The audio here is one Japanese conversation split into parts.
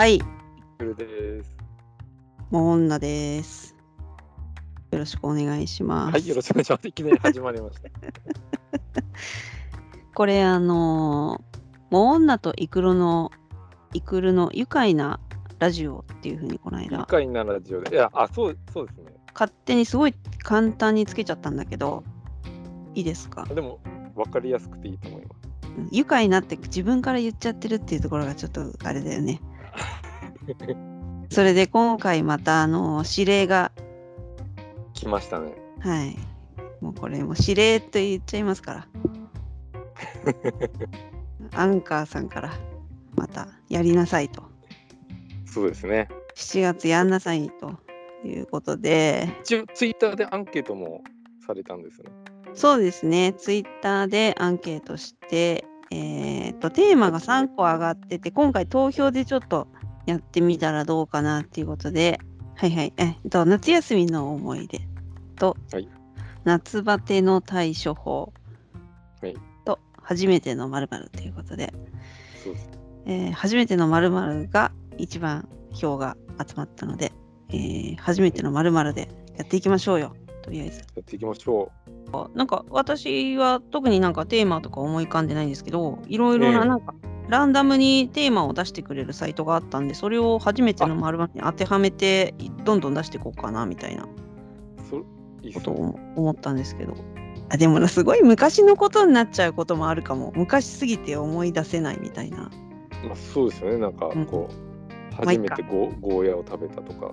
はい、これです。もう女です。よろしくお願いします。はい、よろしくお願いします。いきなり始まりました。これもう女とイクルの愉快なラジオっていう風にこの間。愉快なラジオで、いや、あ、そうですね。勝手にすごい簡単につけちゃったんだけど、いいですか？でも分かりやすくていいと思います。愉快なって自分から言っちゃってるっていうところがちょっとあれだよね。それで今回また指令が来ましたね。はい。もうこれも指令と言っちゃいますから。アンカーさんからまたやりなさいと。そうですね。7月やんなさいということで。ツイッターでアンケートもされたんですね。そうですね。ツイッターでアンケートして、テーマが3個上がってて、今回投票でちょっとやってみたらどうかなっていうことで、はいはい、夏休みの思い出と、はい、夏バテの対処法と、はい、初めての〇〇ということで、そうです、初めての〇〇が一番票が集まったので、初めての〇〇でやっていきましょうよ。とりあえずやっていきましょう。なんか私は特になんかテーマとか思い浮かんでないんですけど、いろいろ なんかランダムにテーマを出してくれるサイトがあったんで、それを初めての丸々に当てはめてどんどん出していこうかなみたいなことを思ったんですけど、あ、でもすごい昔のことになっちゃうこともあるかも。昔すぎて思い出せないみたいな、まあ、そうですよね。なんかこう、うん、初めてゴーヤを食べたとか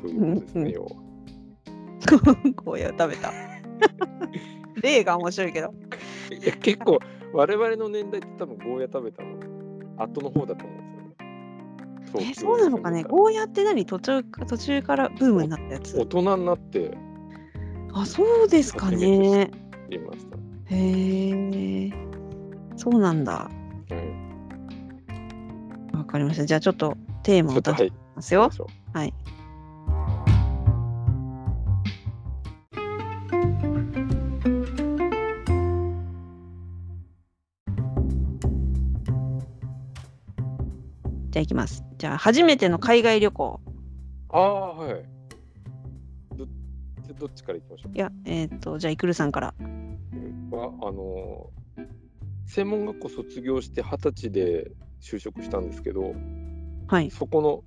そういうことですね、要は、うんうん、ゴーヤ食べた例が面白いけど、いや結構我々の年代って多分ゴーヤ食べたの後の方だと思うんですよね。そうなのかね。ゴーヤって何、途中からブームになったやつ。大人になって、あ、そうですかね。いました。へー、そうなんだ。わかりました。じゃあちょっとテーマを出しますよ。はい。いきます。じゃあ初めての海外旅行。ああ、はい。どっちから行きましょう。いや、じゃあイクルさんから。専門学校卒業して20歳で就職したんですけど、はい、そこ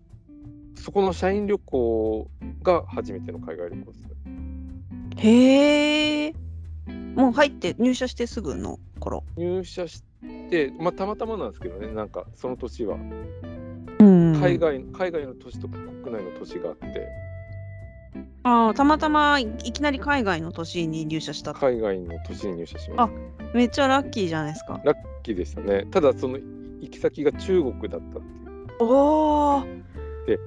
の社員旅行が初めての海外旅行です。へえ。もう入って入社してすぐの頃。入社して、まあ、たまたまなんですけどね。なんかその年は海外の都市とか国内の都市があって、あ、たまたまいきなり海外の都市に入社した。海外の都市に入社しました。あ、めっちゃラッキーじゃないですか。ラッキーでしたね。ただその行き先が中国だったっていう。おー。で、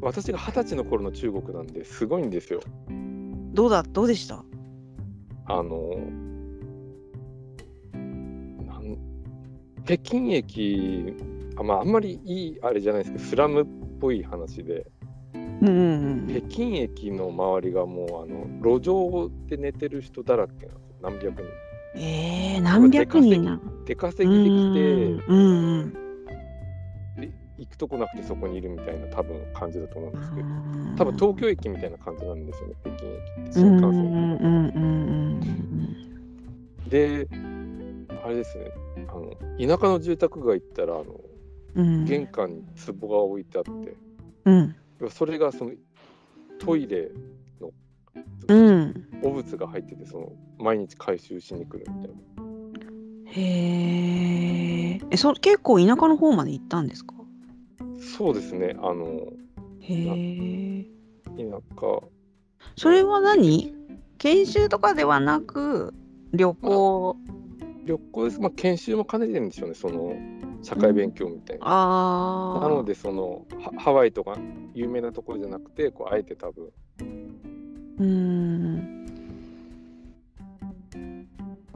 私が20歳の頃の中国なんで、すごいんですよ。どうでした？北京駅、まあ、あんまりいいあれじゃないですけど、スラムっぽい話で、うんうんうん、北京駅の周りがもう路上で寝てる人だらけなんですよ。何百人。何百人な。出稼ぎできて、うんうん、で行くとこなくてそこにいるみたいな多分感じだと思うんですけど、多分東京駅みたいな感じなんですよね、北京駅って。新幹線、うんうんうん、であれですね、田舎の住宅街行ったらうん、玄関に壺が置いてあって、うん、それがそのトイレの、うん、汚物が入ってて、その毎日回収しに来るみたいな。へー。結構田舎の方まで行ったんですか？そうですね。へー。田舎。それは何？研修とかではなく旅行。旅行です。まあ、研修も兼ねてるんでしょうね。その社会勉強みたいな、うん、あ、なのでそのハワイとか有名なところじゃなくて、こうあえて多分、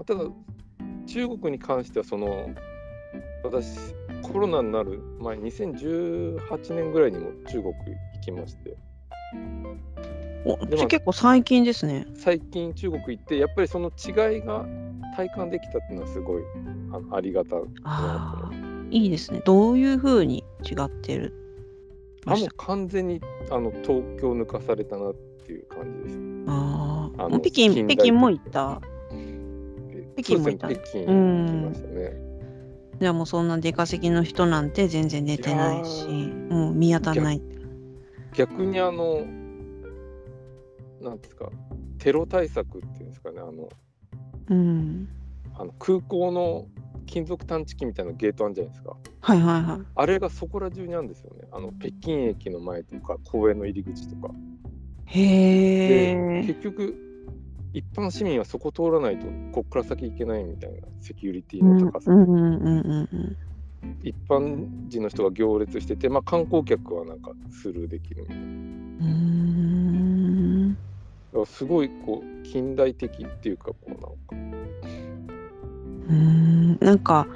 ただ中国に関してはその私コロナになる前2018年ぐらいにも中国行きまして、お、で、まあ、結構最近ですね。最近中国行ってやっぱりその違いが体感できたっていうのはすごいありがたいなと思って。いいですね。どういう風に違ってる？もう完全に東京抜かされたなっていう感じです。北京も行った。北京も行った。行きましたね。じゃあもうそんな出稼ぎの人なんて全然出てないし、もう見当たらない。逆になんですか、テロ対策っていうんですかね、空港の金属探知機みたいなゲートあるじゃないですか。はいはいはい。あれがそこら中にあるんですよね。北京駅の前とか公園の入り口とか。へー。で結局一般市民はそこ通らないとこっから先行けないみたいなセキュリティの高さ。一般人の人が行列してて、観光客はなんかスルーできるみたいな。だからすごいこう近代的っていうか、こうなんか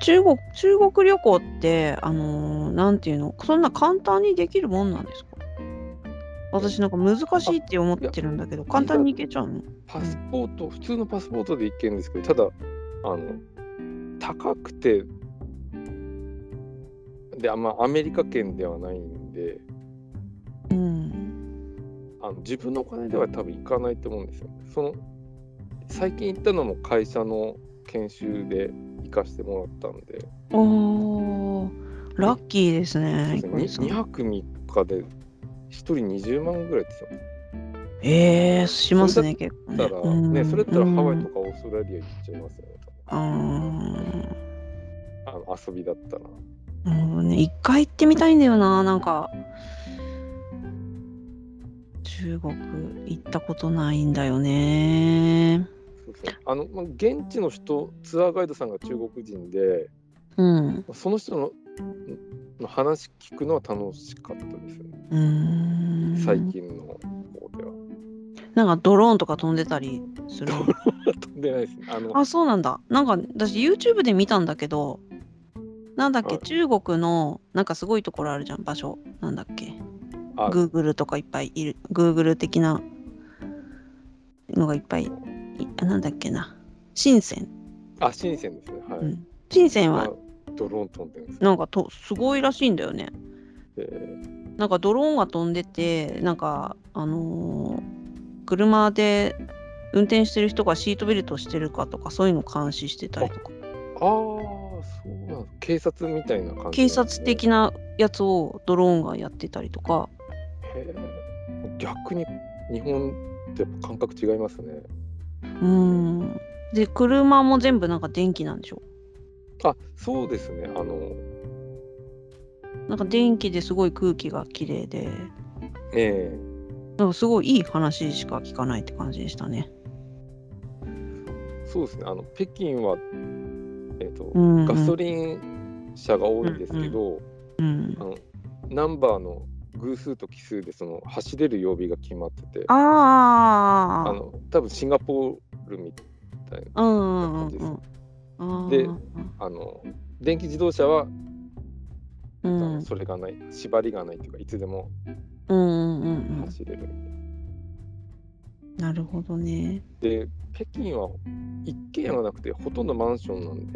中国旅行ってなんていうの、そんな簡単にできるもんなんですか？私なんか難しいって思ってるんだけど、簡単に行けちゃうの？パスポート、普通のパスポートで行けるんですけど、ただ高くてで、アメリカ圏ではないんで、自分のお金では多分行かないと思うんですよ。最近行ったのも会社の研修で行かせてもらったんで。おー、ラッキーですね。2泊3日で1人20万ぐらいですよ。しますね、結構ね。それだったらハワイとかオーストラリア行っちゃいますよね。遊びだったら。一回行ってみたいんだよな。なんか中国行ったことないんだよね。現地の人、ツアーガイドさんが中国人で、その人の話聞くのは楽しかったですよね。最近の方ではなんかドローンとか飛んでたりする。ドローンは飛んでないですね。そうなんだ。なんか私 YouTube で見たんだけど、なんだっけ、中国のなんかすごいところあるじゃん、場所なんだっけ、Google とかいっぱいいる、Google 的なのがいっぱい、なんだっけな、深セン。深センですね。はい。深センはドローン飛んでるんです。なんかすごいらしいんだよね。なんかドローンが飛んでて、なんか車で運転してる人がシートベルトしてるかとか、そういうの監視してたりとか。そうなんです。警察みたいな感じなんですね。警察的なやつをドローンがやってたりとか。逆に日本ってやっぱ感覚違いますね。で車も全部なんか電気なんでしょ？そうですね。なんか電気ですごい空気がきれいで、なんかすごいいい話しか聞かないって感じでしたね。そうですね。北京はガソリン車が多いんですけど、ナンバーの偶数と奇数でその走れる曜日が決まってて、多分シンガポールみたいな感じです。で、電気自動車は、それがない、縛りがないというか、いつでも走れる。なるほどね。で、北京は一軒家がなくてほとんどマンションなん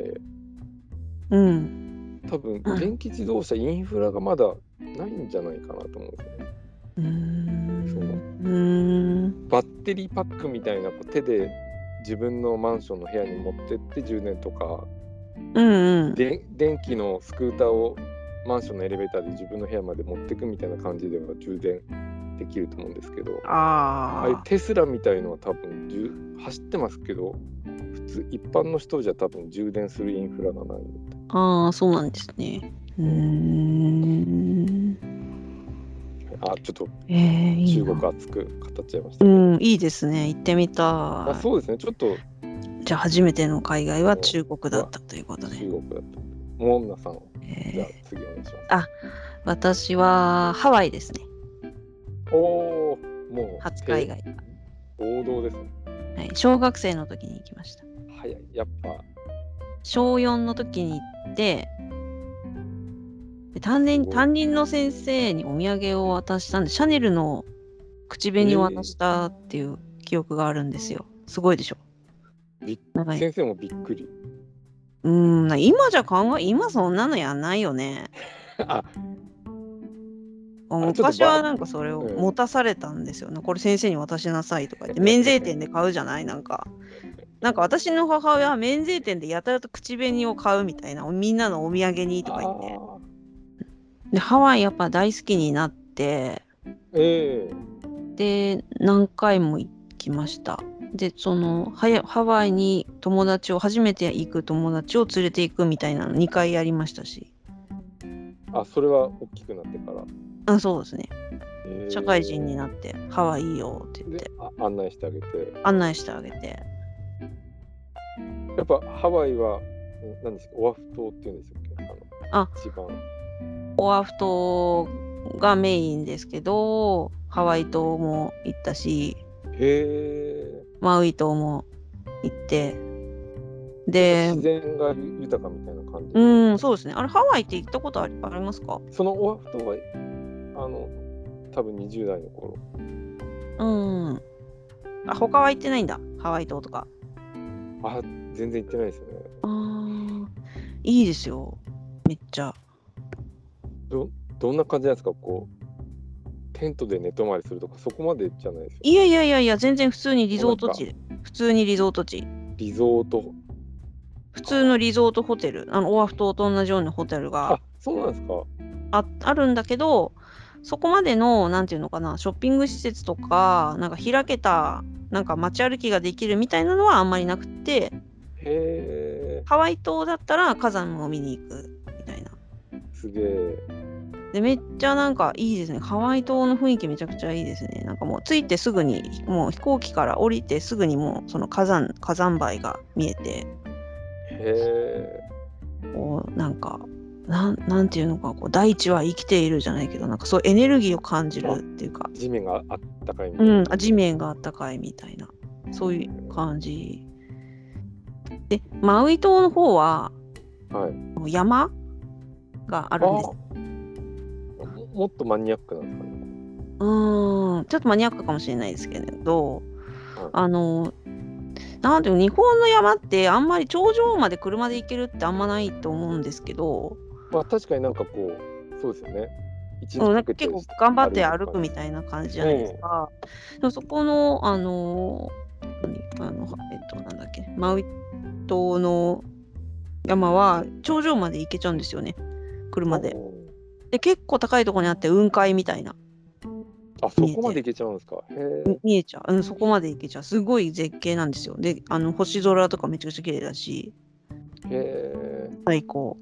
で、多分電気自動車、インフラがまだないんじゃないかなと思うんですよね。バッテリーパックみたいな、こう手で自分のマンションの部屋に持ってって充電とか、電気のスクーターをマンションのエレベーターで自分の部屋まで持ってくみたいな感じでは充電できると思うんですけど、ああいうテスラみたいのは多分走ってますけど、普通一般の人じゃ多分充電するインフラがないみたいな。そうなんですね。ちょっと中国熱く語っちゃいました、いいですね。行ってみたい。そうですね。ちょっとじゃあ初めての海外は中国だったということで。中国だった。モンナさん、じゃあ次お願いします。私はハワイですね。おお、もう初海外。王道ですね。はい、小学生の時に行きました。早い、やっぱ。小4の時に行って。担任の先生にお土産を渡したんで、シャネルの口紅を渡したっていう記憶があるんですよ。すごいでしょ。先生もびっくり。今じゃ今そんなのやんないよね。あ、昔はなんかそれを持たされたんですよね、これ先生に渡しなさいとか言って免税店で買うじゃない、なんか私の母親は免税店でやたらと口紅を買うみたいな、みんなのお土産にとか言ってでハワイやっぱ大好きになって、で何回も行きました。でそのハワイに友達を初めて行く友達を連れて行くみたいなの2回やりましたし。あ、それは大きくなってから。あ、そうですね、社会人になってハワイいいよって言って案内してあげてやっぱハワイは何ですか、オアフ島っていうんですよね。一番オアフ島がメインですけどハワイ島も行ったし、マウイ島も行ってで自然が豊かみたいな感じ。そうですね。あれハワイって行ったことありますか？そのオアフ島は多分20代の頃。あ、他は行ってないんだ、ハワイ島とか。あ、全然行ってないですよね。あ、いいですよ、めっちゃ。どんな感じなんですか？こうテントで寝泊まりするとかそこまでじゃないですよ、ね。いや全然普通にリゾート地、リゾート、普通のリゾートホテル、オアフ島と同じようなホテルが。あ、そうなんですか。あるんだけど、そこまでのなんていうのかな、ショッピング施設とかなんか開けたなんか街歩きができるみたいなのはあんまりなくて、ハワイ島だったら火山を見に行くみたいな。すげえ。でめっちゃなんかいいですね、ハワイ島の雰囲気めちゃくちゃいいですね。なんかもう着いてすぐに、もう飛行機から降りてすぐにもうその火山灰が見えて、こうなんかなんていうのか、こう大地は生きているじゃないけど、なんかそうエネルギーを感じるっていうか、地面があったかいみたいな、地面があったかいみたいな、そういう感じで。マウイ島の方は、山があるんです。もっとマニアックなんですかね。ちょっとマニアックかもしれないですけど、なんていうの、日本の山ってあんまり頂上まで車で行けるってあんまないと思うんですけど、まあ確かになんかこうそうですよね。結構頑張って歩くみたいな感じじゃないですか。でもそこのなんだっけ、マウイ島の山は頂上まで行けちゃうんですよね、車で。で結構高いところにあって雲海みたいな。あ、そこまで行けちゃうんですか。見えちゃう、そこまで行けちゃう、すごい絶景なんですよ。で星空とかめちゃくちゃ綺麗だし、最高。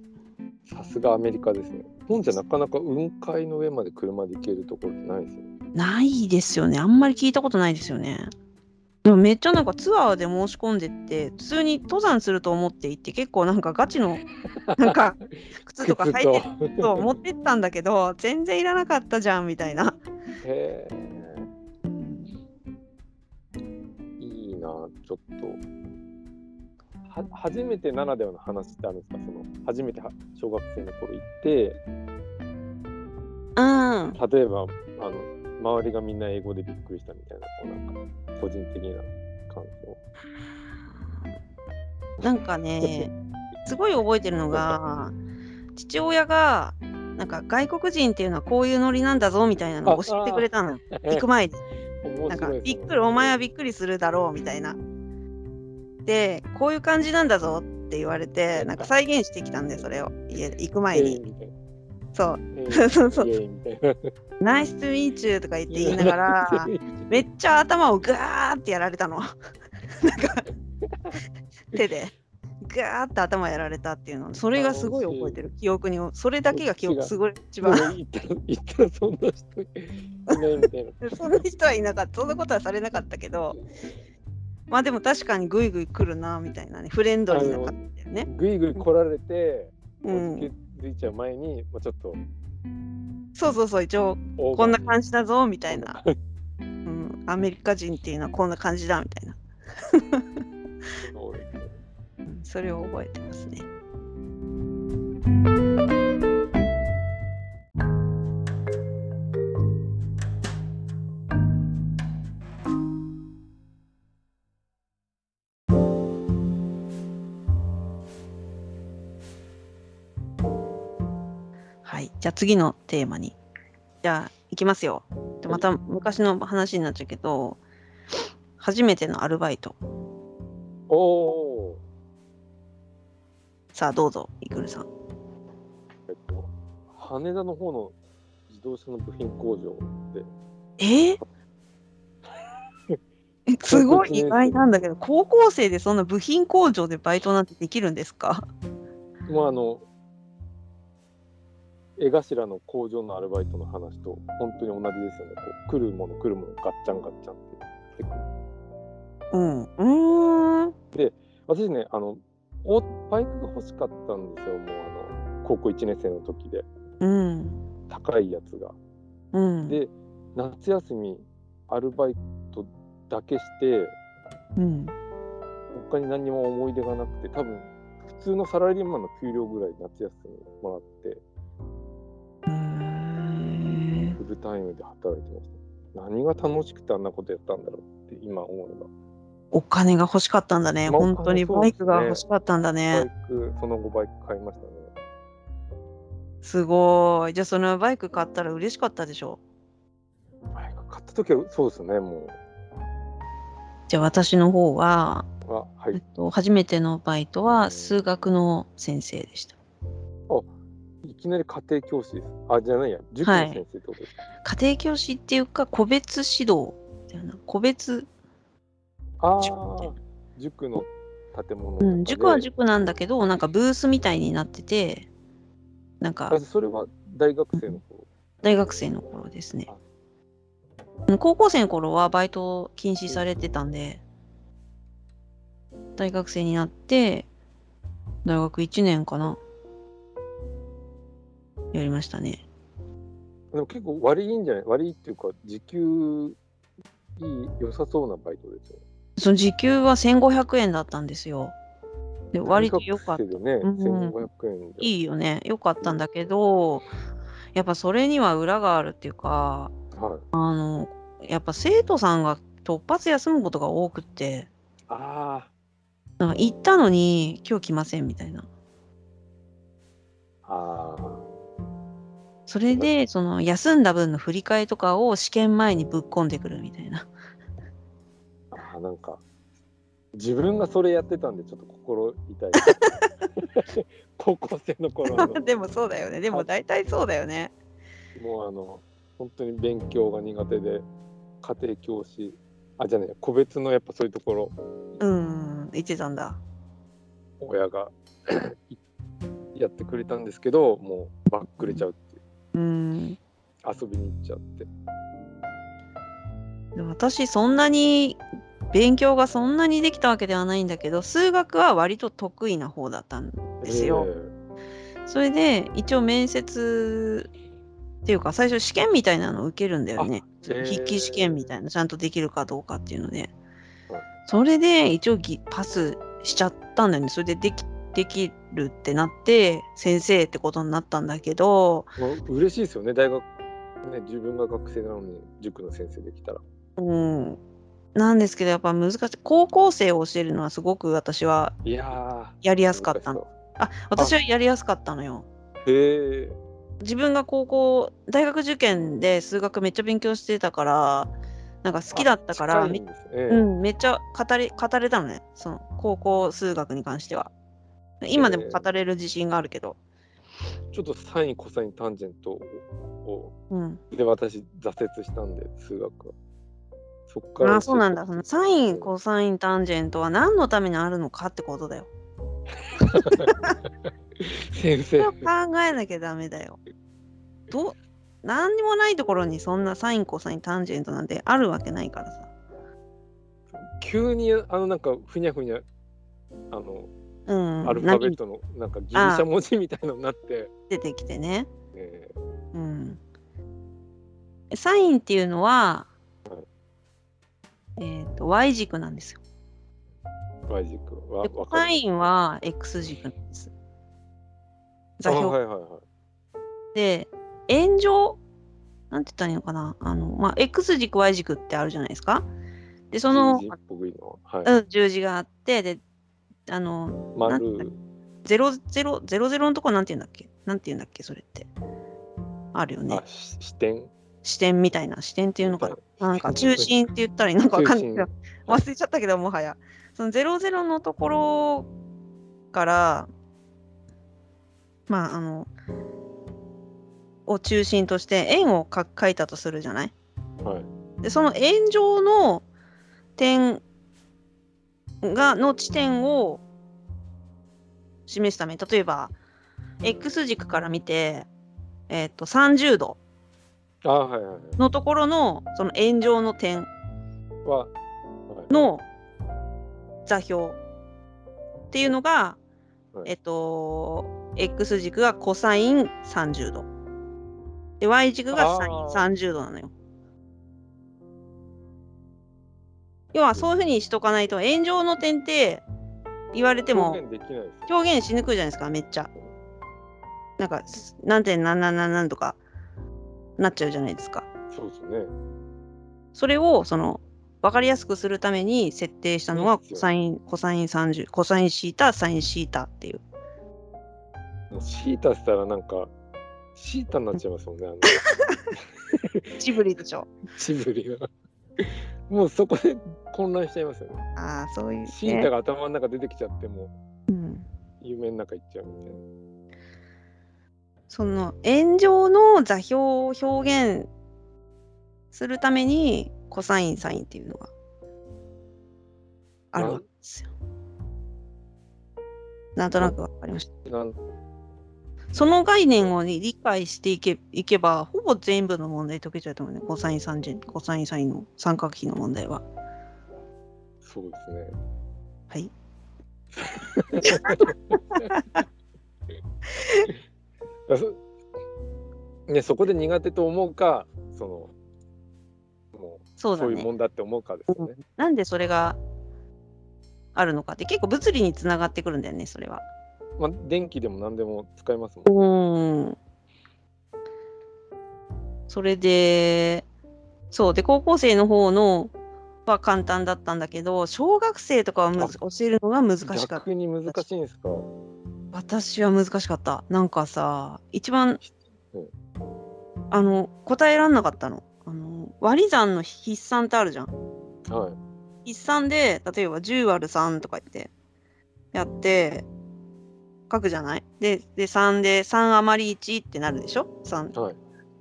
さすがアメリカですね。日本じゃなかなか雲海の上まで車で行けるところってないですよね。ないですよね、あんまり聞いたことないですよね。でもめっちゃなんかツアーで申し込んでって普通に登山すると思って行って、結構なんかガチのなんか靴とか履いてると持ってったんだけど全然いらなかったじゃんみたいな。へえ、いいな。ちょっと初めてならではの話ってあるんですか？その初めて小学生の頃行って、例えば周りがみんな英語でびっくりしたみたいな、なんか個人的な感想。なんかね、すごい覚えてるのが、父親がなんか外国人っていうのはこういうノリなんだぞみたいなのを教えてくれたの。行く前に、なんかびっくり、お前はびっくりするだろうみたいな。で、こういう感じなんだぞって言われて、なんか再現してきたんで、それを行く前に。そうナイスミーチューとか言って言いながらめっちゃ頭をガーってやられたのなんか手でガーって頭やられたっていうの、それがすごい覚えてる、記憶に。それだけが記憶、すごい一番。言ったらそんな人いないみたいなそんな人はいなかった、そんなことはされなかったけど、まあでも確かにグイグイ来るなみたいなね、フレンドリーな方だよね。グイグイ来られて、ついちゃう前にもうちょっと、そう一応こんな感じだぞみたいな、アメリカ人っていうのはこんな感じだみたいなそれを覚えてますね。はい、じゃあ次のテーマにじゃあいきますよ。でまた昔の話になっちゃうけど、初めてのアルバイト。おー。さあどうぞイクルさん。羽田の方の自動車の部品工場で。すごい意外なんだけど、高校生でそんな部品工場でバイトなんてできるんですか？まあ絵頭の工場のアルバイトの話と本当に同じですよね。こう来るものガッチャンガッチャンってで私ねバイクが欲しかったんですよ。もう高校1年生の時で、うん、高いやつが、うん、で夏休みアルバイトだけして、うん、他に何も思い出がなくて、多分普通のサラリーマンの給料ぐらい夏休みもらってフルタイムで働いてました。何が楽しくてあんなことやったんだろうって今思えば。お金が欲しかったんだね、まあ、本当にバイクが欲しかったんだね。その後バイク買いましたね。すごい。じゃあそのバイク買ったら嬉しかったでしょ？バイク買った時はそうですね。もうじゃあ私の方は、はい、初めてのバイトは数学の先生でした。いきなり家庭教師です。じゃないや、塾の先生ってことですか？はい、家庭教師っていうか、個別指導みたいな、個別塾の建物、うん、塾は塾なんだけど、なんかブースみたいになってて、なんかそれは大学生の頃、うん、大学生の頃ですね。高校生の頃はバイト禁止されてたんで、大学生になって大学1年かなやりましたね。でも結構悪いんじゃない？悪いっていうか、時給いい良さそうなバイトですよ。その時給は1500円だったんですよ。で割と良かった、ね、1500円いいよね、良かったんだけど、やっぱそれには裏があるっていうか、はい、やっぱ生徒さんが突発休むことが多くて、なんか行ったのに今日来ませんみたいな。それでその休んだ分の振り替えとかを試験前にぶっ込んでくるみたいな。なんか自分がそれやってたんでちょっと心痛い高校生の頃のでもそうだよね。でも大体そうだよね。もう本当に勉強が苦手で、家庭教師じゃない、個別のやっぱそういうところ行ってたんだ。親がやってくれたんですけど、もうバックれちゃうっていう、遊びに行っちゃって。で私そんなに勉強がそんなにできたわけではないんだけど、数学は割と得意な方だったんですよ。それで一応面接っていうか、最初試験みたいなのを受けるんだよね、筆記試験みたいな、ちゃんとできるかどうかっていうので、それで一応パスしちゃったんだよね。それでできるってなって先生ってことになったんだけど、嬉しいですよね、大学ね、自分が学生なのに塾の先生できたら。なんですけど、やっぱ難しい。高校生を教えるのはすごく私はやりやすかったの。私はやりやすかったのよ。へえ。自分が大学受験で数学めっちゃ勉強してたから、なんか好きだったから、めっちゃ語れたのね、その高校数学に関しては。今でも語れる自信があるけど、ちょっとサインコサインタンジェントを、で私挫折したんで、数学はそっから。そうなんだ。そのサインコサインタンジェントは何のためにあるのかってことだよ先生考えなきゃダメだよ。何にもないところにそんなサインコサインタンジェントなんてあるわけないからさ。急になんかふにゃふにゃアルファベットのなんかギリシャ文字みたいのになって出てきてね、サインっていうのは、Y 軸なんですよ。 Y 軸はサインは X 軸なんです、座標、で円状なんて言ったらいいのかな、X 軸 Y 軸ってあるじゃないですか。でその十字があって、でゼロゼロのとこなんて言うんだっけ、それってあるよね。あ、視点みたいな、視点っていうのかな、なんか中心って言ったらなんかわかんないけど忘れちゃったけど、もはやその00のところからまあを中心として円を描いたとするじゃない、はい、でその円上の点がの地点を示すため、例えば X 軸から見て、30度のところのその円上の点の座標っていうのが、X 軸がコサイン30度で Y 軸がサイン30度なのよ。要はそういうふうにしとかないと円上の点って言われても表現しにくいじゃないですか。めっちゃなんか何点何何何とかなっちゃうじゃないですか。そうですね。それをその分かりやすくするために設定したのがコサイン30、コサインシータ、サインシータっていう。シータしたらなんかシータになっちゃいますもんね。チブリでしょ。チブリはもうそこで混乱しちゃいますよね。ああ、そういう、ね、シータが頭の中出てきちゃっても、うん、夢の中行っちゃうみたいな。その円上の座標を表現するためにコサインサインっていうのがあるんですよ。なんとなくわかりました。その概念を、ね、理解していけばほぼ全部の問題解けちゃうと思うね。コサインサイン、コサインサインの三角比の問題は。そうですね。はい。ね、そこで苦手と思うか、そういうもんだって思うかですよね、うん。なんでそれがあるのかって結構物理につながってくるんだよね、それは。まあ、電気でも何でも使えますもん。うん。それで、そうで高校生の方のは簡単だったんだけど、小学生とかは教えるのが難しかった。逆に難しいんですか？私は難しかった。なんかさ、一番、うん、答えらんなかったの。割り算の筆算ってあるじゃん。はい。筆算で、例えば 10÷3 とか言って、やって、書くじゃない？で、3で、3余り1ってなるでしょ？ 3、はい、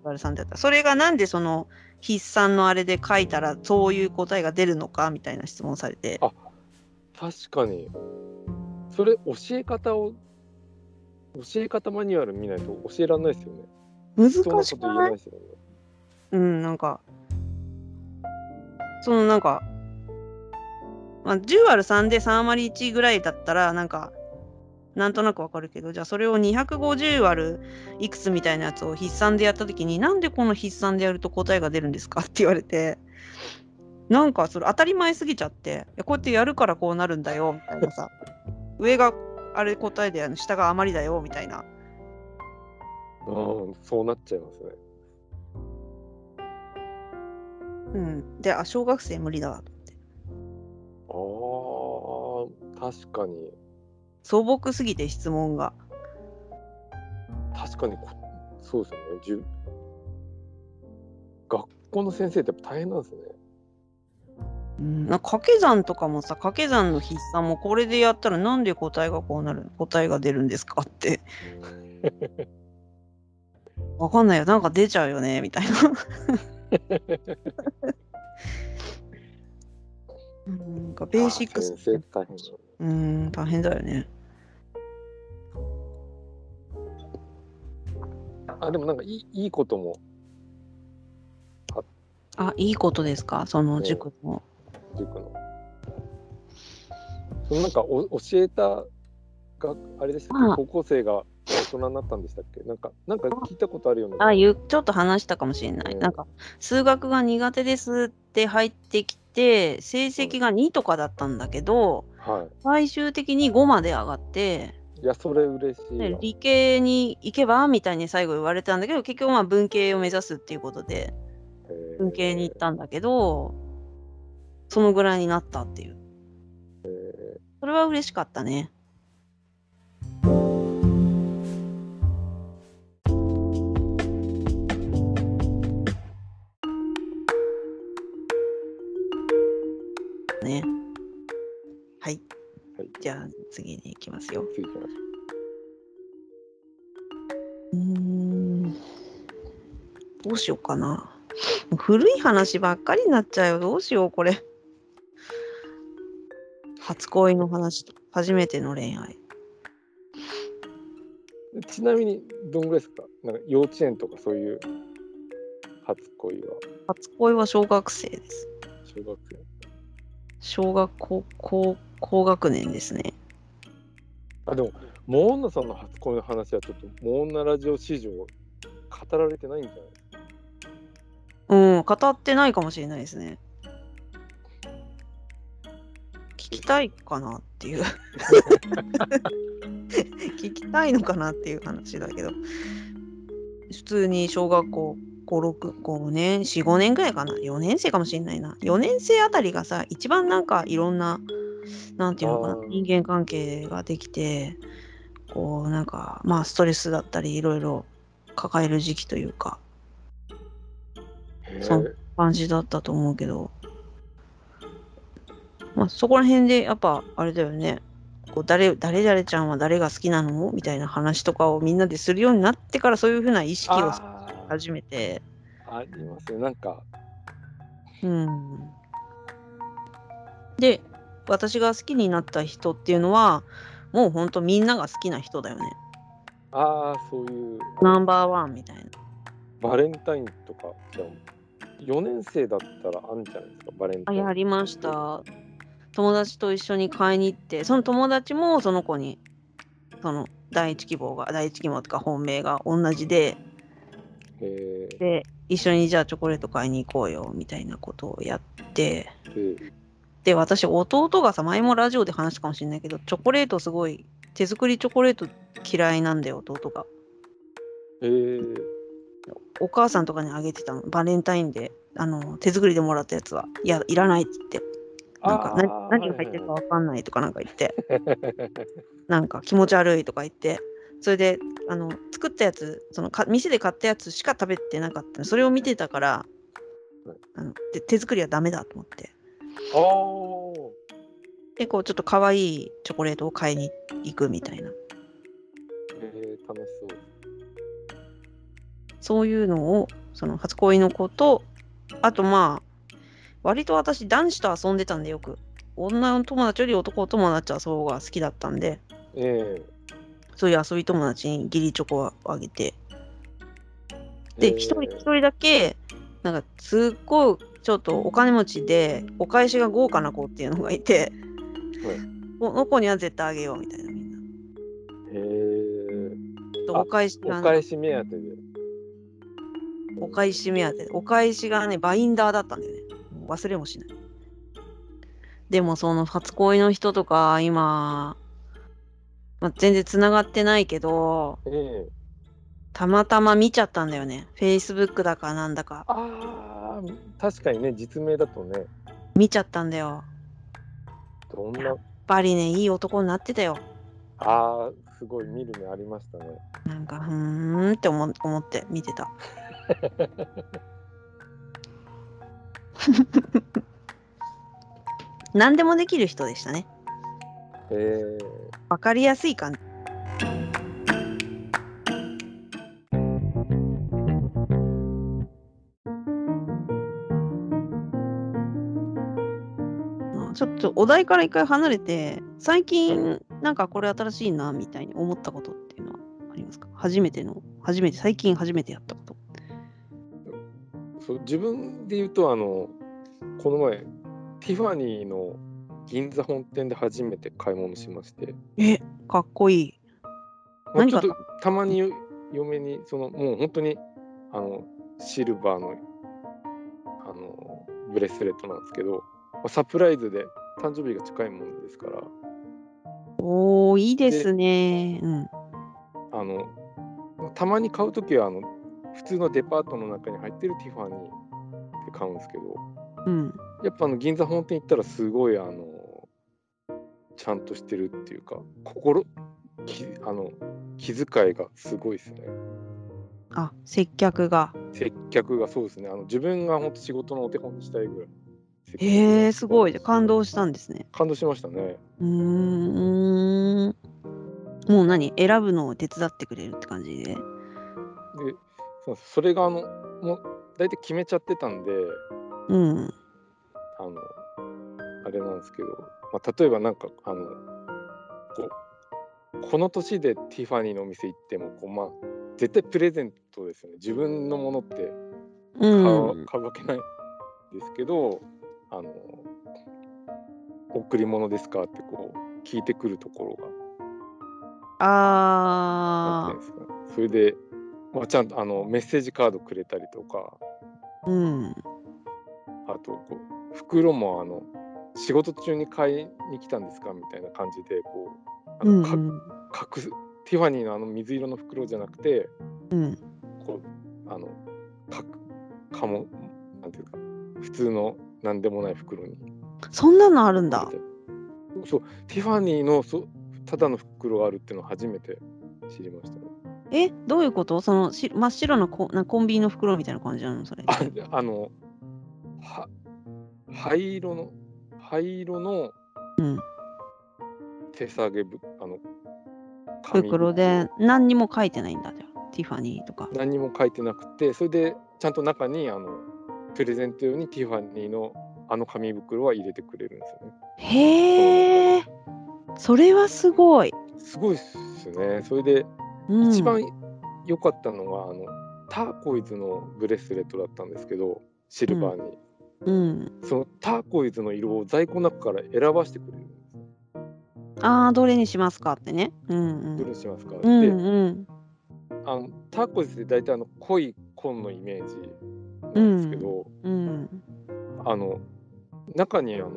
10÷3 ってやった。それがなんでその筆算のあれで書いたら、そういう答えが出るのかみたいな質問されて。あ、確かに。それ、教え方マニュアル見ないと教えられないですよね。難しくない？そんなこと言えないですよね。うん、なんかそのなんか、まあ、10÷3 で3割1ぐらいだったらなんかなんとなくわかるけど、じゃあそれを250割いくつみたいなやつを筆算でやったときに、なんでこの筆算でやると答えが出るんですかって言われて、なんかそれ当たり前すぎちゃって、いやこうやってやるからこうなるんだよみたいなさ上があれ答えで下が余りだよみたいな。うん、そうなっちゃいますね。うん。で、あ、小学生無理だと思って。ああ、確かに。素朴すぎて質問が。確かにそうですよね。学校の先生ってやっぱ大変なんですね。うん、なんか掛け算とかもさ、掛け算の筆算もこれでやったらなんで答えが出るんですかってわかんないよ、なんか出ちゃうよねみたいななんかベーシックス大変、大変だよね。あ、でもなんかいいこともあ、いいことですか、その塾の、ね、そのなんか教えたがあれでしたっけ、高校生が大人になったんでしたっけ、なんか聞いたことあるような。あ、ちょっと話したかもしれない、なんか数学が苦手ですって入ってきて成績が2とかだったんだけど、はい、最終的に5まで上がって、いやそれ嬉しい、理系に行けばみたいに最後言われたんだけど、結局まあ文系を目指すっていうことで文系に行ったんだけど、そのぐらいになったっていう、それは嬉しかったね。ね。はい、はい、じゃあ次に行きますよ。次行きます。どうしようかな。古い話ばっかりになっちゃうよ。どうしようこれ。初恋の話と初めての恋愛。ちなみにどんぐらいですか？なんか幼稚園とかそういう初恋は。初恋は小学生です。小学生。小学校高学年ですね。あ、でもモーンナさんの初恋の話はちょっとモーンナラジオ史上語られてないんじゃないですか？うん、語ってないかもしれないですね。聞きたいかなっていう聞きたいのかなっていう話だけど、普通に小学校5年ぐらいかな、4年生かもしれないな、4年生あたりがさ一番なんかいろんななんていうのかな、人間関係ができて、こうなんかまあストレスだったりいろいろ抱える時期というか、そんな感じだったと思うけど、まあ、そこら辺でやっぱあれだよね、こう誰々ちゃんは誰が好きなのみたいな話とかをみんなでするようになってから、そういうふうな意識を始めて。 ありますよ、なんか、うん、で私が好きになった人っていうのはもうほんとみんなが好きな人だよね。ああ、そういうナンバーワンみたいな。バレンタインとか4年生だったらあるんじゃないですか、バレンタイン。あ、やりました。友達と一緒に買いに行って、その友達もその子にその第一希望とか本命が同じで、で一緒にじゃあチョコレート買いに行こうよみたいなことをやって、で私弟がさ、前もラジオで話したかもしれないけど、チョコレートすごい手作りチョコレート嫌いなんだよ弟が。お母さんとかにあげてたの、バレンタインで手作りでもらったやつは、いやいらないって言って、なんか 何が入ってるか分かんないとかなんか言ってなんか気持ち悪いとか言って、それで作ったやつ、その店で買ったやつしか食べてなかったの。それを見てたから、で手作りはダメだと思って、でこうちょっと可愛いチョコレートを買いに行くみたいな、楽しそう。そういうのをその初恋の子と、あとまあ割と私男子と遊んでたんで、よく女の友達より男友達はそうが好きだったんで、そういう遊び友達に義理チョコをあげて、で一人だけなんかすっごいちょっとお金持ちでお返しが豪華な子っていうのがいて、この子には絶対あげようみたいな、みんなお返し目当てで、お返しがねバインダーだったんだよね、忘れもしない。でもその初恋の人とか今、全然つながってないけど、たまたま見ちゃったんだよね、Facebook だかなんだか。あ、確かにね、実名だとね見ちゃったんだよ。どんなやっぱりね、いい男になってたよ。あー、すごい見る目ありましたね。なんかふーんって思って見てた何でもできる人でしたね。わかりやすい感じ。ちょっとお題から一回離れて、最近なんかこれ新しいなみたいに思ったことっていうのはありますか？最近初めてやったこと。自分で言うとこの前ティファニーの銀座本店で初めて買い物しまして。かっこいい。ちょっとたまに嫁にそのもう本当にシルバーのブレスレットなんですけど、サプライズで誕生日が近いものですから。おー、いいですね。たまに買うときは普通のデパートの中に入ってるティファニーって買うんですけど、やっぱ銀座本店行ったらすごいちゃんとしてるっていうか、気遣いがすごいですね。あ、接客がそうですね。自分が本当仕事のお手本にしたいぐらいへえ、すごい。感動したんですね。感動しましたね。もう何、選ぶのを手伝ってくれるって感じで。それがもう大体決めちゃってたんで、うん、あれなんですけど、まあ、例えばなんかこの年でティファニーのお店行ってもまあ、絶対プレゼントですよね。自分のものって買うわけないんですけど、贈り物ですかってこう聞いてくるところがあってですね。それでまあ、ちゃんとメッセージカードくれたりとか、うん、あとこう袋も仕事中に買いに来たんですかみたいな感じでこう隠す、ティファニーの水色の袋じゃなくて、うん、こうかもなんていうか普通のなんでもない袋に。そんなのあるんだ。そう、ティファニーのただの袋があるっていうのは初めて知りましたね。どういうこと？その真っ白のコンビニの袋みたいな感じなのそれ？灰色の、うん、手提げ袋で何にも書いてないんだじゃん。ティファニーとか何にも書いてなくて、それでちゃんと中にプレゼント用にティファニーの紙袋は入れてくれるんですよね。へえ、それはすごい。すごいっすね。それで一番良かったのが、ターコイズのブレスレットだったんですけど、シルバーに、そのターコイズの色を在庫の中から選ばせてくれるんですよ。どれにしますかってね、どれにしますかって、ターコイズって大体濃い紺のイメージなんですけど、中にティ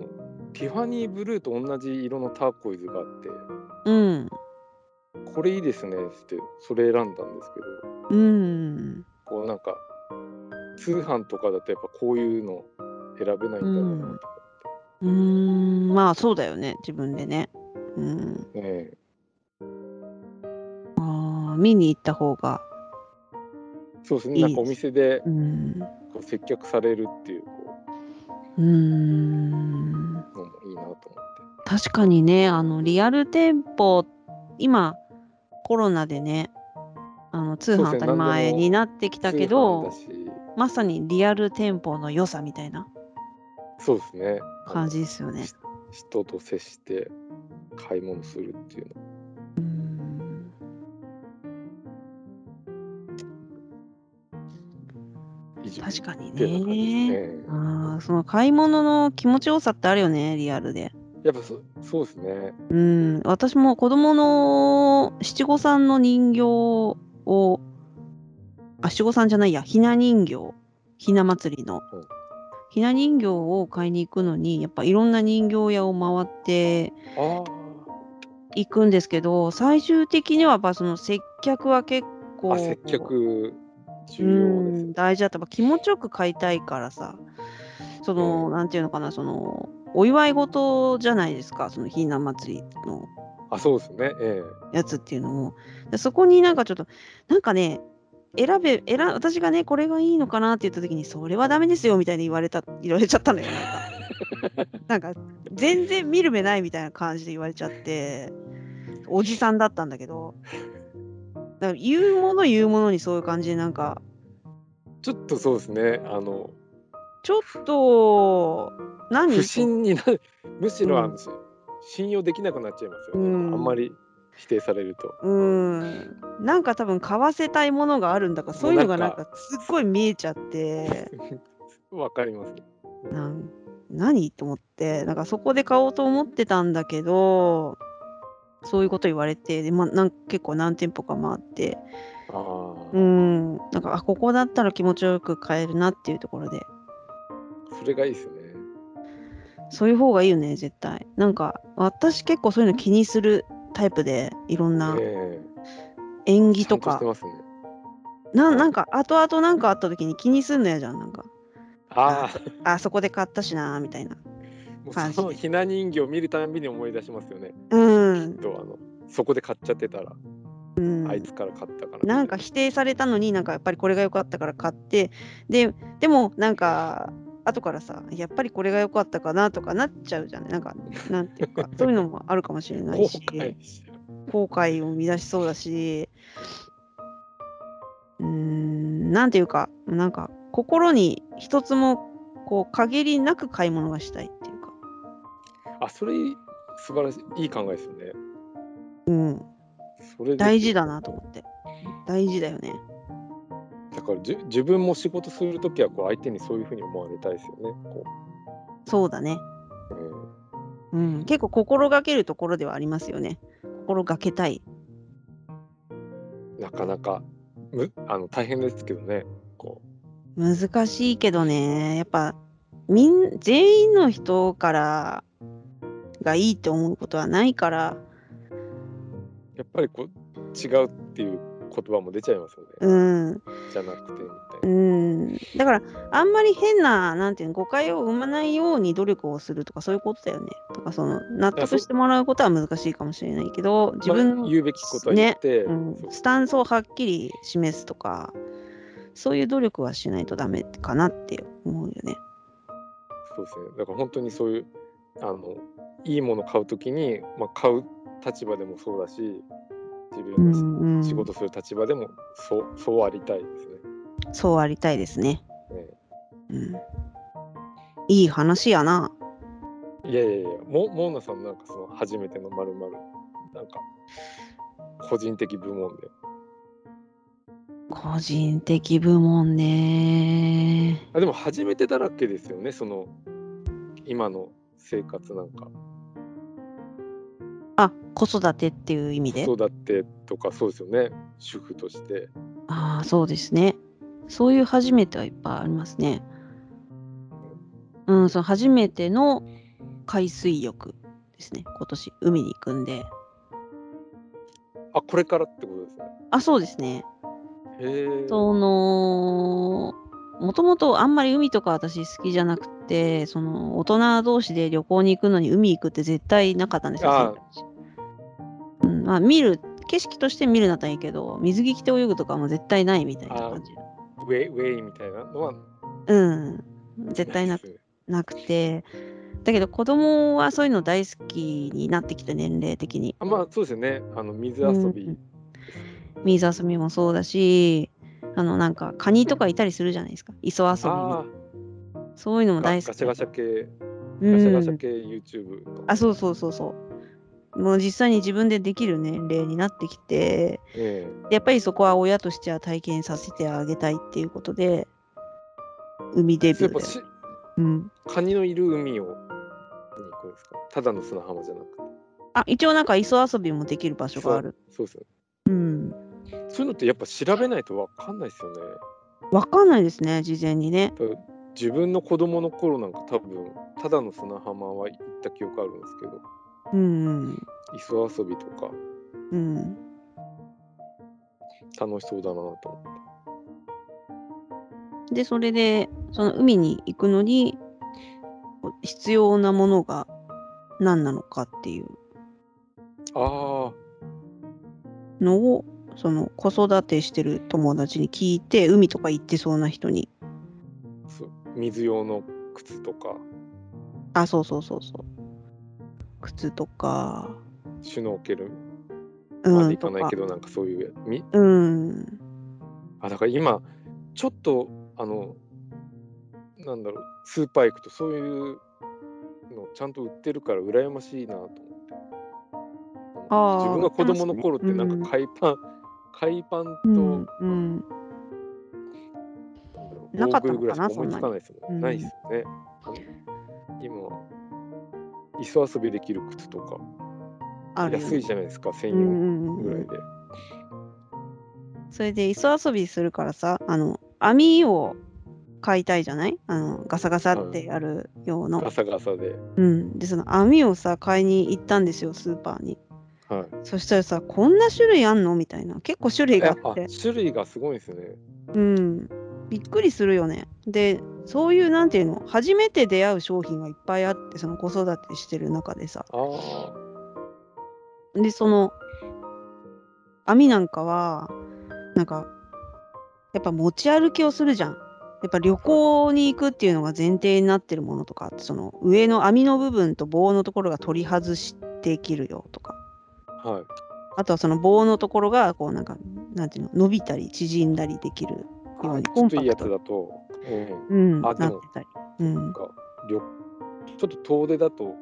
ファニーブルーと同じ色のターコイズがあって、これいいですねってそれ選んだんですけど、こうなんか通販とかだとやっぱこういうの選べないんだろうなと思って、まあそうだよね、自分でね、見に行った方がそうですね。なんかお店でこう接客されるっていうのもいいなと思って。確かにね、リアル店舗って今コロナでね、通販当たり前になってきたけど、まさにリアル店舗の良さみたいな、そうですね、感じですよね。人と接して買い物するっていうの。確かにね。その買い物の気持ちよさってあるよね、リアルで。やっぱそうですね。私も子供の七五三の人形を、七五三じゃないや、ひな人形、ひな祭りの、ひな人形を買いに行くのに、やっぱいろんな人形屋を回って行くんですけど、最終的にはやっぱその接客は結構、接客重要です、大事だった。気持ちよく買いたいからさ、その、なんていうのかな、そのお祝い事じゃないですか、そのひな祭りのやつっていうのも、そこになんかちょっとなんかね、私がねこれがいいのかなって言った時に、それはダメですよみたいに言われちゃったのよ。なんか全然見る目ないみたいな感じで言われちゃって、おじさんだったんだけど、だから言うものにそういう感じで、なんかちょっとそうですね、ちょっと不信になる、むしろ信用できなくなっちゃいますよね、あんまり否定されると。なんか多分買わせたいものがあるんだか、そういうのがなんかすっごい見えちゃってわかりますね。何と思って、なんかそこで買おうと思ってたんだけど、そういうこと言われて、で、結構何店舗か回って、なんかここだったら気持ちよく買えるなっていうところで。それがいいですね。そういう方がいいよね、絶対。なんか私結構そういうの気にするタイプで、いろんな演技とか、なんか後々なんかあった時に気にすんのやじゃん、なんかそこで買ったしなみたいな感じ。そのひな人形を見るたびに思い出しますよね。きっとそこで買っちゃってたら、あいつから買ったから、なんか否定されたのに、なんかやっぱりこれが良かったから買って、でもなんか後からさ、やっぱりこれが良かったかなとかなっちゃうじゃない。なんか、なんていうか、そういうのもあるかもしれないし、後悔を乱しそうだし、なんていうか、なんか心に一つもこう限りなく買い物がしたいっていうか。あ、それ素晴らしい、いい考えですよね。うん。それ大事だなと思って。大事だよね。だから自分も仕事するときはこう相手にそういうふうに思われたいですよね。こう、そうだね、うん、結構心がけるところではありますよね。心がけたい。なかなか大変ですけどね。こう難しいけどね。やっぱ全員の人からがいいって思うことはないから、やっぱりこう違うっていう言葉も出ちゃいますよね。うん、じゃなくてみたいな。うん、だからあんまり変な、なんていうの、誤解を生まないように努力をするとか、そういうことだよね。とか、その納得してもらうことは難しいかもしれないけど、自分の、まあ、言うべきことは言って、ね、うん、スタンスをはっきり示すとか、そういう努力はしないとダメかなって思うよね。そうですね。だから本当にそういういいもの買うときに、まあ、買う立場でもそうだし、自分の仕事する立場でもそうありたいですね。そうありたいですね。うん、いい話やな。いやいやいや、モーナさん、なんかその初めての〇〇、なんか個人的部門で。個人的部門ね。あ、でも初めてだらけですよね。その今の生活なんか。あ、子育てっていう意味で。子育てとか、そうですよね。主婦として。ああ、そうですね。そういう初めてはいっぱいありますね。うん、その初めての海水浴ですね。今年海に行くんで。あ、これからってことですね。あ、そうですね。へえ。もともとあんまり海とか私好きじゃなくて、その大人同士で旅行に行くのに海行くって絶対なかったんですよ。あ、うん、まあ、景色として見るならいいけど、水着着て泳ぐとかも絶対ないみたいな感じ。ウェイみたいなのは、うん、絶対なくて、だけど子供はそういうの大好きになってきて、年齢的に。あ、まあそうですよね。水遊び、うん、水遊びもそうだし、なんかカニとかいたりするじゃないですか、磯遊びの。そういうのも大好き。ガシャガシャ系 YouTube とか。あ、そうそうそうそう。もう実際に自分でできる年齢になってきて、やっぱりそこは親としては体験させてあげたいっていうことで、海デビューで。うん。カニのいる海をに行くんですか？ただの砂浜じゃなくて。あ、一応なんか磯遊びもできる場所がある。そうですよね。うん。そういうのってやっぱ調べないと分かんないですよね。分かんないですね、事前にね。自分の子供の頃なんか多分ただの砂浜は行った記憶あるんですけど、うん、磯遊びとか、うん、楽しそうだなと思って。で、それでその海に行くのに必要なものが何なのかっていうのを、その子育てしてる友達に聞いて、海とか行ってそうな人に。そう、水用の靴とか。あ、そうそうそうそう。靴とか。シュノーケルまで行かないけど、なんかそういううん。あ、だから今ちょっとなんだろう、スーパー行くとそういうのちゃんと売ってるから羨ましいなと思って。自分が子供の頃ってなんか海パンと、うん、なかったのかな、そんなに。ないですよね。今磯遊びできる靴とか安いじゃないですか、1000円ぐらいで。それで磯遊びするからさ、網を買いたいじゃない？ガサガサってやる用の。ガサガサで。うん。で、その網をさ買いに行ったんですよ、スーパーに。はい、そしたらさ、こんな種類あんのみたいな、結構種類があって。種類がすごいですね。うん、びっくりするよね。で、そういう、なんていうの、初めて出会う商品がいっぱいあって、その子育てしてる中でさ。で、その網なんかはなんかやっぱ持ち歩きをするじゃん。やっぱ旅行に行くっていうのが前提になってるものとか、その上の網の部分と棒のところが取り外して切るよとか、はい、あとはその棒のところがこうなんかなんていうの伸びたり縮んだりできるようにコンパクト。ちょっといいやつだと、あでもなってたり、なんかちょっと遠出だと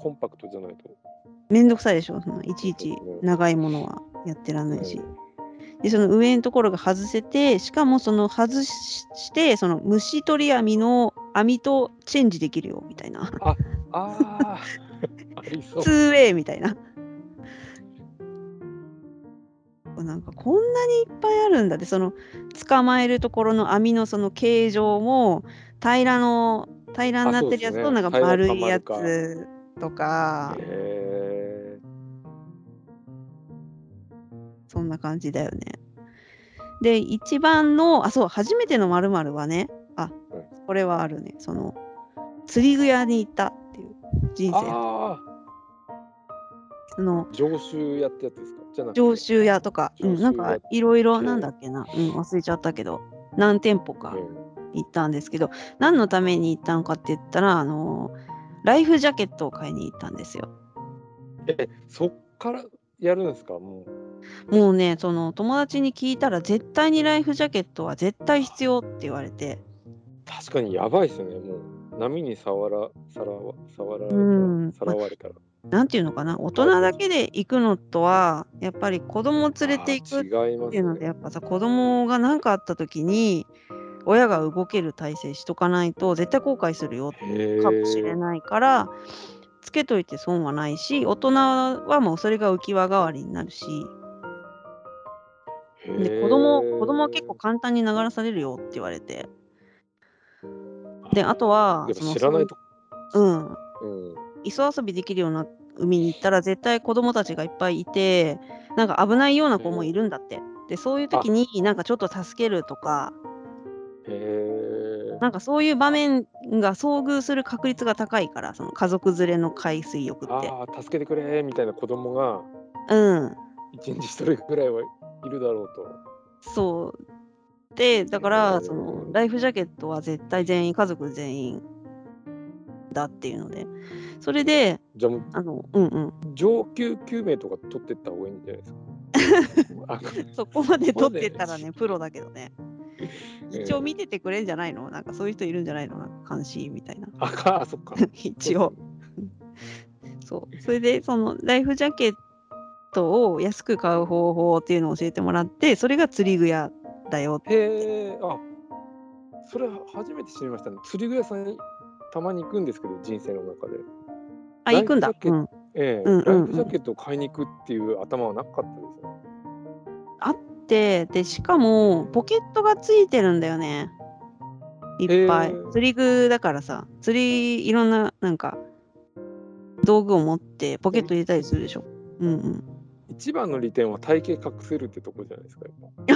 コンパクトじゃないとめんどくさいでしょ、そのいちいち長いものはやってらんないし、でその上のところが外せて、しかもその外してその虫取り網の網とチェンジできるよみたいな、あありそう、ツーウェイみたいな、なんかこんなにいっぱいあるんだって。その捕まえるところの網のその形状も平らになってるやつとなんか丸いやつとか、そんな感じだよね。で一番のそう初めての〇〇はね、これはあるね、その釣り具屋に行ったっていう人生。その常習屋ってやつですか？じゃなくて常習屋とか、なんかいろいろなんだっけな、忘れちゃったけど何店舗か行ったんですけど、何のために行ったのかって言ったらライフジャケットを買いに行ったんですよ。そっからやるんですか？もうね、その友達に聞いたら絶対にライフジャケットは絶対必要って言われて。確かにやばいですよね、もう波にさらわれたら、なんていうのかな、大人だけで行くのとはやっぱり子供連れて行くっていうので、やっぱさ子供が何かあった時に親が動ける体制しとかないと絶対後悔するよかもしれないからつけといて損はないし、大人はもうそれが浮き輪代わりになるし、で子供は結構簡単に流らされるよって言われて、であとはその知らないと磯遊びできるような海に行ったら絶対子供たちがいっぱいいて、なんか危ないような子もいるんだって。でそういう時になんかちょっと助けるとか、なんかそういう場面が遭遇する確率が高いから、その家族連れの海水浴って、助けてくれみたいな子供が一日一人ぐらいはいるだろうと。そうでだからそのライフジャケットは絶対家族全員だっていうので、それでじゃあもう上級救命とか取ってった方がいいんじゃないですか？そこまで取ってったらね、プロだけどね。一応見ててくれんじゃないの？なんかそういう人いるんじゃないの？なんか監視みたいな。そっか。一応。そう。それでそのライフジャケットを安く買う方法っていうのを教えてもらって、それが釣り具屋だよって。それ初めて知りましたね。釣り具屋さんにたまに行くんですけど、人生の中で。行くんだ。ライフジャケットを買いに行くっていう頭はなかったですよね。でしかもポケットがついてるんだよね、いっぱい。釣り具だからさ、いろんななんか道具を持ってポケット入れたりするでしょ。一番の利点は体型隠せるってとこじゃないですか、や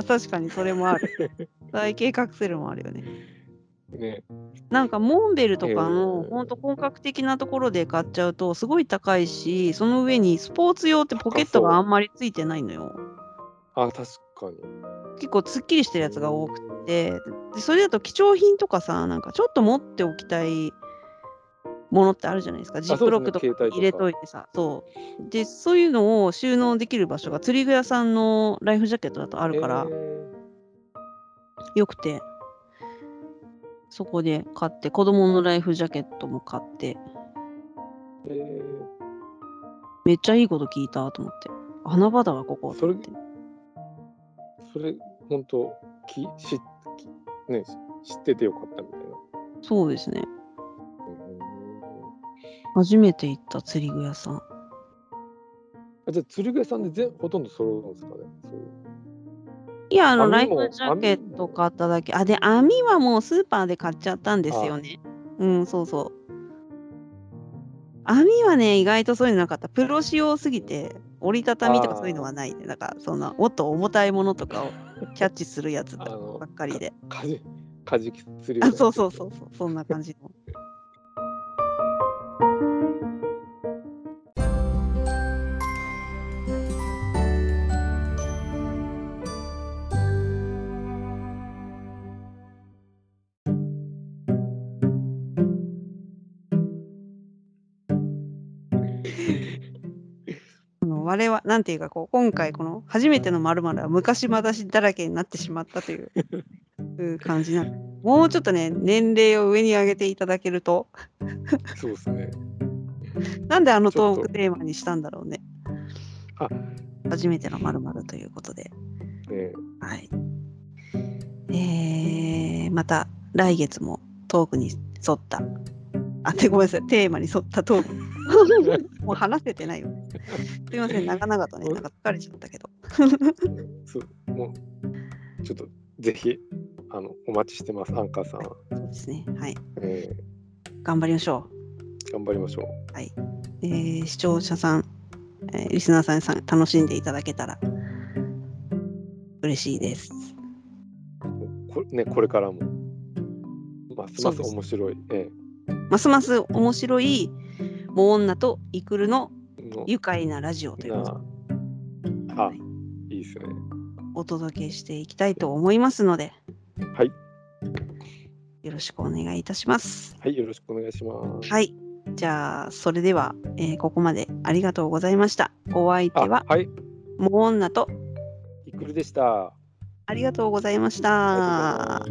っぱ。確かにそれもある。体型隠せるもあるよね。なんかモンベルとかのほんと本格的なところで買っちゃうとすごい高いし、その上にスポーツ用ってポケットがあんまりついてないのよ。確かに結構すっきりしてるやつが多くて、でそれだと貴重品とかさ、なんかちょっと持っておきたいものってあるじゃないですか。ジップロックとか入れといてさ、そうでそういうのを収納できる場所が釣り具屋さんのライフジャケットだとあるから、よくて、そこで買って子供のライフジャケットも買って、めっちゃいいこと聞いたと思って、穴場だわここ。それ本当知っててよかったみたいな。そうですね、初めて行った釣り具屋さん。じゃあ釣り具屋さんでほとんど揃うんですかね？いや、ライフジャケット買っただけ。で網はもうスーパーで買っちゃったんですよね。そうそう、網はね意外とそういうのなかった。プロ仕様すぎて折りたたみとかそういうのはないね。だからそんなもっと重たいものとかをキャッチするやつばっかりで。カジキ釣り。そう、そんな感じの。我々なんていうかこう今回この初めての〇〇は昔話だらけになってしまったという感じなの。もうちょっとね年齢を上に上げていただけるとそうですね。なんであのトークテーマにしたんだろうね。あ、初めての〇〇ということで、はい、また来月もトークに沿ったごめんなさいテーマに沿ったトークもう話せてないよね。すいません、長々とね、なんか疲れちゃったけど。そう、もうちょっとぜひお待ちしてます、アンカーさん。はい、そうですね。はい、頑張りましょう。頑張りましょう。はい。視聴者さん、リスナーさん楽しんでいただけたら嬉しいです。これからもますます面白い。ますます面白い。モーンナとイクルの愉快なラジオということで、はい、いいですね。お届けしていきたいと思いますので、はい、よろしくお願いいたします。はい、よろしくお願いします。はい、じゃあそれでは、ここまでありがとうございました。お相手は、はい、モーンナとイクルでした。ありがとうございました。